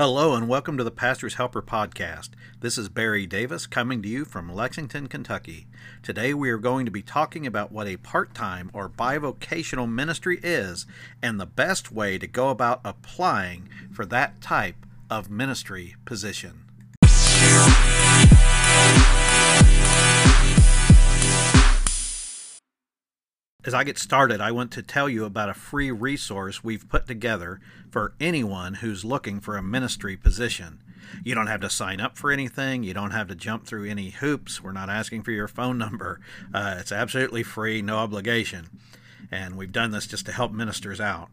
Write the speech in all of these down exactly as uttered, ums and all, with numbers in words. Hello and welcome to the Pastor's Helper Podcast. This is Barry Davis coming to you from Lexington, Kentucky. Today we are going to be talking about what a part-time or bivocational ministry is and the best way to go about applying for that type of ministry position. As I get started, I want to tell you about a free resource we've put together for anyone who's looking for a ministry position. You don't have to sign up for anything. You don't have to jump through any hoops. We're not asking for your phone number. Uh, it's absolutely free, no obligation. And we've done this just to help ministers out.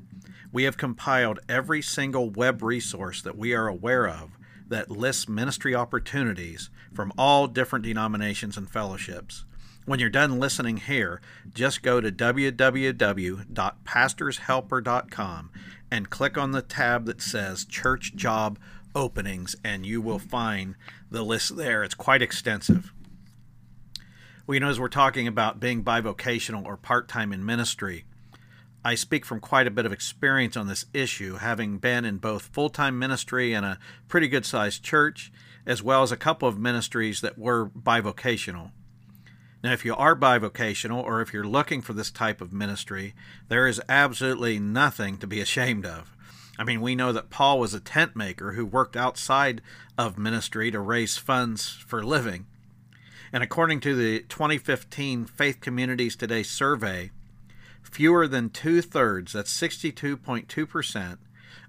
We have compiled every single web resource that we are aware of that lists ministry opportunities from all different denominations and fellowships. When you're done listening here, just go to w w w dot pastors helper dot com and click on the tab that says Church Job Openings, and you will find the list there. It's quite extensive. Well, you know, as we're talking about being bivocational or part-time in ministry, I speak from quite a bit of experience on this issue, having been in both full-time ministry and a pretty good-sized church, as well as a couple of ministries that were bivocational. Now, if you are bivocational or if you're looking for this type of ministry, there is absolutely nothing to be ashamed of. I mean, we know that Paul was a tent maker who worked outside of ministry to raise funds for living. And according to the twenty fifteen Faith Communities Today survey, fewer than two-thirds, that's sixty-two point two percent,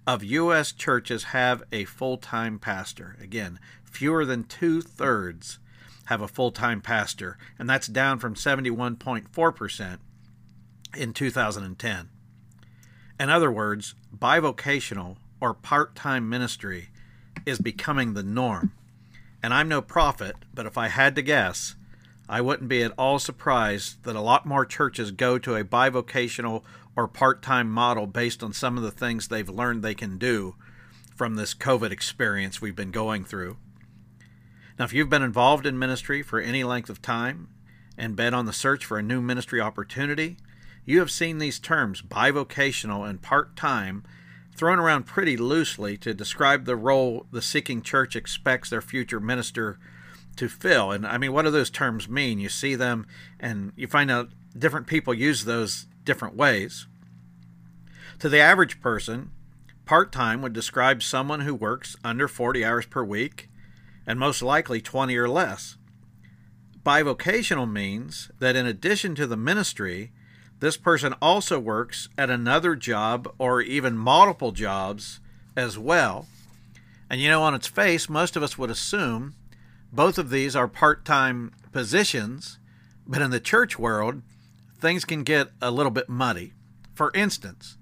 of U S churches have a full-time pastor. Again, fewer than two-thirds have a full-time pastor, and that's down from seventy-one point four percent in two thousand ten. In other words, bivocational or part-time ministry is becoming the norm. And I'm no prophet, but if I had to guess, I wouldn't be at all surprised that a lot more churches go to a bivocational or part-time model based on some of the things they've learned they can do from this COVID experience we've been going through. Now, if you've been involved in ministry for any length of time and been on the search for a new ministry opportunity, you have seen these terms, bivocational and part-time, thrown around pretty loosely to describe the role the seeking church expects their future minister to fill. And I mean, what do those terms mean? You see them and you find out different people use those different ways. To the average person, part-time would describe someone who works under forty hours per week, and most likely twenty or less. Bivocational means that in addition to the ministry, this person also works at another job or even multiple jobs as well. And you know, on its face, most of us would assume both of these are part-time positions, but in the church world, things can get a little bit muddy. For instance,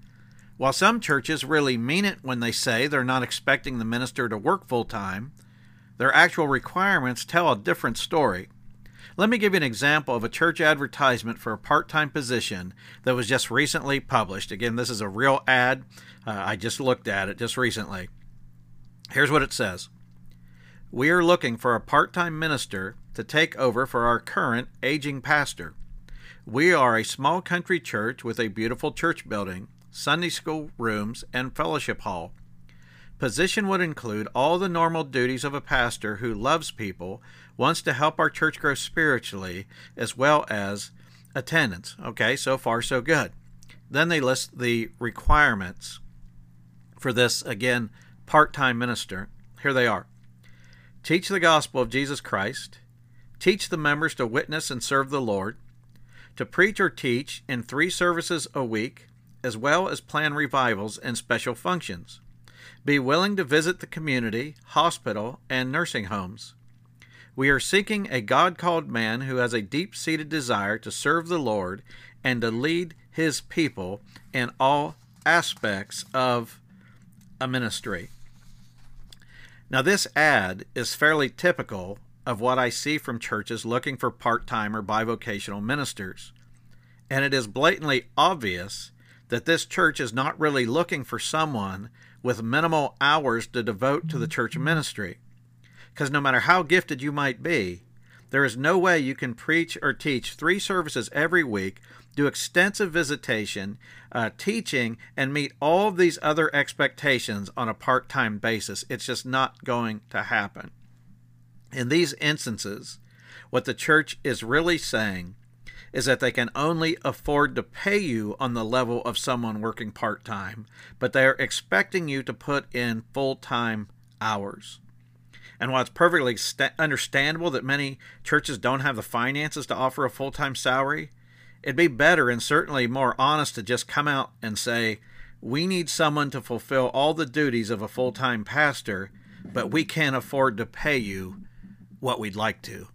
while some churches really mean it when they say they're not expecting the minister to work full-time, their actual requirements tell a different story. Let me give you an example of a church advertisement for a part-time position that was just recently published. Again, this is a real ad. Uh, I just looked at it just recently. Here's what it says. We are looking for a part-time minister to take over for our current aging pastor. We are a small country church with a beautiful church building, Sunday school rooms, and fellowship hall. Position would include all the normal duties of a pastor who loves people, wants to help our church grow spiritually, as well as attendance. Okay, so far so good. Then they list the requirements for this, again, part-time minister. Here they are. Teach the gospel of Jesus Christ. Teach the members to witness and serve the Lord. To preach or teach in three services a week, as well as plan revivals and special functions. Be willing to visit the community, hospital, and nursing homes. We are seeking a God-called man who has a deep-seated desire to serve the Lord and to lead his people in all aspects of a ministry. Now, this ad is fairly typical of what I see from churches looking for part-time or bivocational ministers, and it is blatantly obvious that this church is not really looking for someone with minimal hours to devote to the church ministry. Because no matter how gifted you might be, there is no way you can preach or teach three services every week do extensive visitation, uh, teaching, and meet all of these other expectations on a part-time basis. It's just not going to happen. In these instances, what the church is really saying is that they can only afford to pay you on the level of someone working part-time, but they are expecting you to put in full-time hours. And while it's perfectly understandable that many churches don't have the finances to offer a full-time salary, it'd be better and certainly more honest to just come out and say, we need someone to fulfill all the duties of a full-time pastor, but we can't afford to pay you what we'd like to.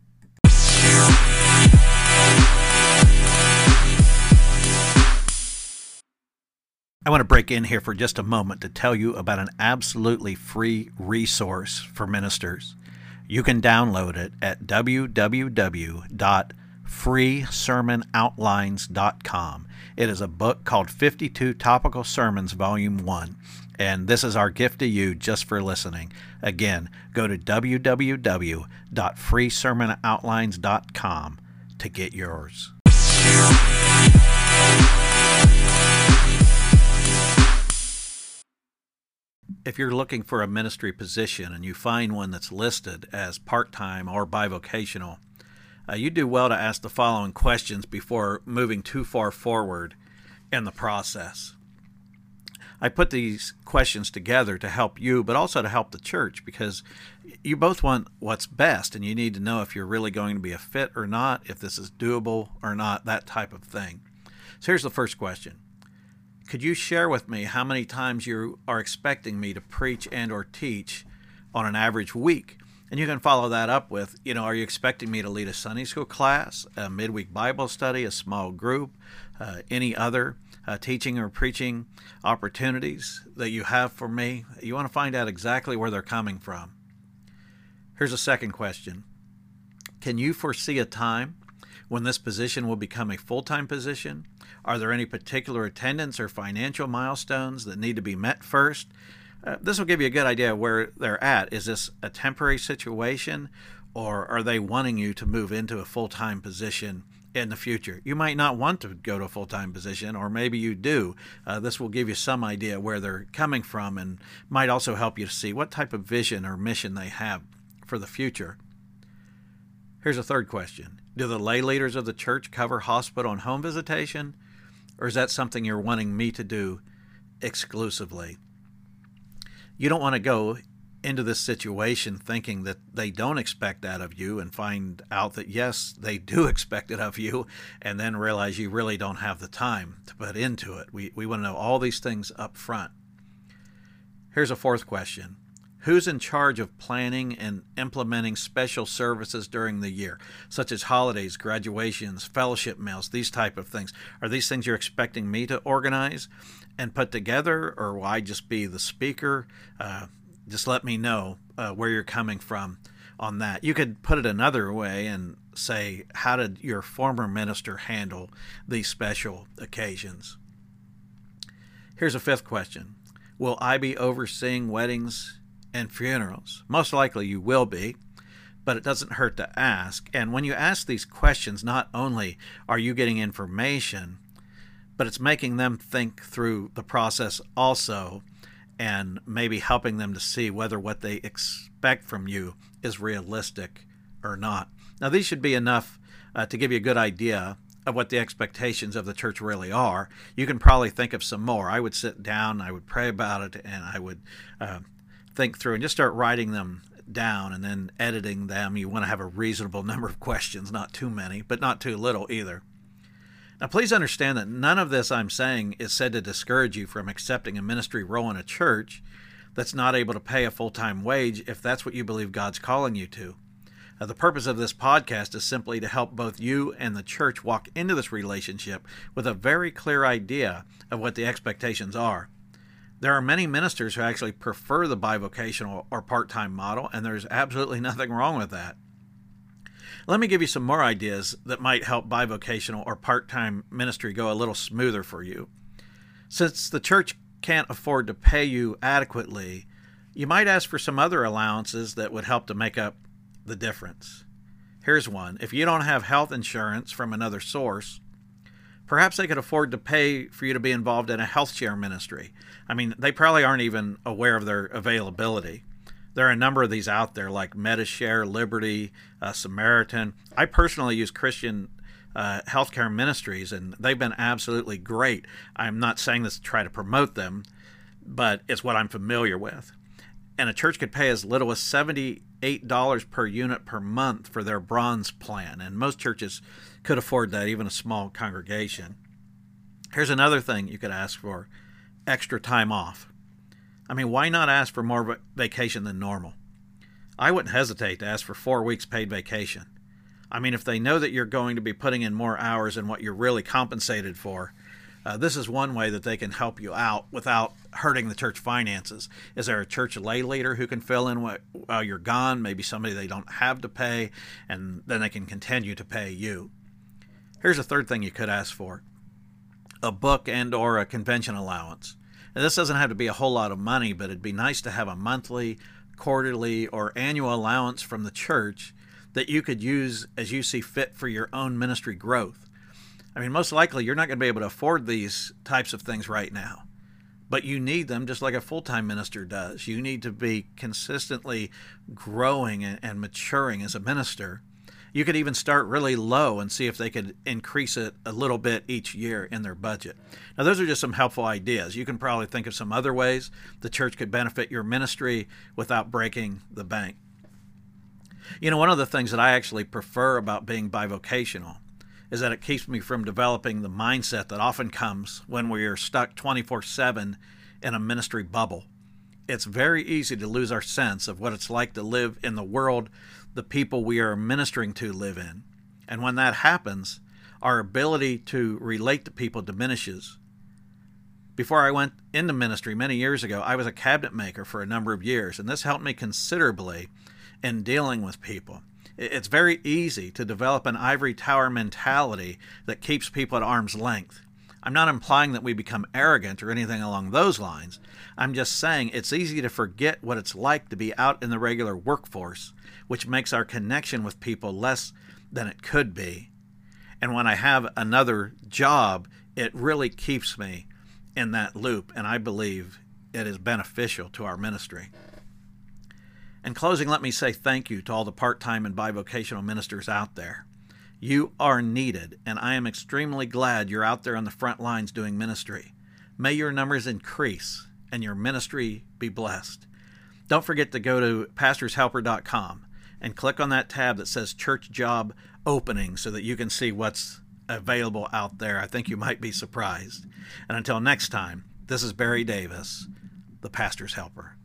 I want to break in here for just a moment to tell you about an absolutely free resource for ministers. You can download it at w w w dot free sermon outlines dot com. It is a book called fifty-two Topical Sermons, Volume one, and this is our gift to you just for listening. Again, go to w w w dot free sermon outlines dot com to get yours. If you're looking for a ministry position and you find one that's listed as part-time or bivocational, uh, you do well to ask the following questions before moving too far forward in the process. I put these questions together to help you, but also to help the church, because you both want what's best, and you need to know if you're really going to be a fit or not, if this is doable or not, that type of thing. So here's the first question. Could you share with me how many times you are expecting me to preach and or teach on an average week? And you can follow that up with, you know, are you expecting me to lead a Sunday school class, a midweek Bible study, a small group, uh, any other uh, teaching or preaching opportunities that you have for me? You want to find out exactly where they're coming from. Here's a second question. Can you foresee a time when this position will become a full-time position? Are there any particular attendance or financial milestones that need to be met first? Uh, this will give you a good idea of where they're at. Is this a temporary situation, or are they wanting you to move into a full-time position in the future? You might not want to go to a full-time position, or maybe you do. Uh, this will give you some idea where they're coming from and might also help you to see what type of vision or mission they have for the future. Here's a third question. Do the lay leaders of the church cover hospital and home visitation, or is that something you're wanting me to do exclusively? You don't want to go into this situation thinking that they don't expect that of you and find out that, yes, they do expect it of you, and then realize you really don't have the time to put into it. We, we want to know all these things up front. Here's a fourth question. Who's in charge of planning and implementing special services during the year, such as holidays, graduations, fellowship meals, these type of things? Are these things you're expecting me to organize and put together, or will I just be the speaker? Uh, just let me know uh, where you're coming from on that. You could put it another way and say, how did your former minister handle these special occasions? Here's a fifth question. Will I be overseeing weddings and funerals? Most likely you will be, but it doesn't hurt to ask. And when you ask these questions, not only are you getting information, but it's making them think through the process also, and maybe helping them to see whether what they expect from you is realistic or not. Now, these should be enough uh, to give you a good idea of what the expectations of the church really are. You can probably think of some more. I would sit down, I would pray about it, and I would uh, think through and just start writing them down and then editing them. You want to have a reasonable number of questions, not too many, but not too little either. Now, please understand that none of this I'm saying is said to discourage you from accepting a ministry role in a church that's not able to pay a full-time wage if that's what you believe God's calling you to. Now, the purpose of this podcast is simply to help both you and the church walk into this relationship with a very clear idea of what the expectations are. There are many ministers who actually prefer the bivocational or part-time model, and there's absolutely nothing wrong with that. Let me give you some more ideas that might help bivocational or part-time ministry go a little smoother for you. Since the church can't afford to pay you adequately, you might ask for some other allowances that would help to make up the difference. Here's one. If you don't have health insurance from another source, Perhaps they could afford to pay for you to be involved in a health share ministry. I mean, they probably aren't even aware of their availability. There are a number of these out there, like MediShare, Liberty, uh, Samaritan. I personally use Christian uh, healthcare ministries, and they've been absolutely great. I'm not saying this to try to promote them, but it's what I'm familiar with. And a church could pay as little as seventy-eight dollars per unit per month for their bronze plan, and most churches could afford that, even a small congregation. Here's another thing you could ask for: extra time off. I mean, why not ask for more vacation than normal? I wouldn't hesitate to ask for four weeks paid vacation. I mean, if they know that you're going to be putting in more hours than what you're really compensated for, Uh, this is one way that they can help you out without hurting the church finances. Is there a church lay leader who can fill in while, while you're gone? Maybe somebody they don't have to pay, and then they can continue to pay you. Here's a third thing you could ask for: a book and or a convention allowance. And this doesn't have to be a whole lot of money, but it'd be nice to have a monthly, quarterly, or annual allowance from the church that you could use as you see fit for your own ministry growth. I mean, most likely you're not going to be able to afford these types of things right now, but you need them just like a full-time minister does. You need to be consistently growing and maturing as a minister. You could even start really low and see if they could increase it a little bit each year in their budget. Now, those are just some helpful ideas. You can probably think of some other ways the church could benefit your ministry without breaking the bank. You know, one of the things that I actually prefer about being bivocational is that it keeps me from developing the mindset that often comes when we are stuck twenty-four seven in a ministry bubble. It's very easy to lose our sense of what it's like to live in the world the people we are ministering to live in. And when that happens, our ability to relate to people diminishes. Before I went into ministry many years ago, I was a cabinet maker for a number of years, and this helped me considerably in dealing with people. It's very easy to develop an ivory tower mentality that keeps people at arm's length. I'm not implying that we become arrogant or anything along those lines. I'm just saying it's easy to forget what it's like to be out in the regular workforce, which makes our connection with people less than it could be. And when I have another job, it really keeps me in that loop, and I believe it is beneficial to our ministry. In closing, let me say thank you to all the part-time and bivocational ministers out there. You are needed, and I am extremely glad you're out there on the front lines doing ministry. May your numbers increase and your ministry be blessed. Don't forget to go to pastors helper dot com and click on that tab that says Church Job Opening so that you can see what's available out there. I think you might be surprised. And until next time, this is Barry Davis, the Pastor's Helper.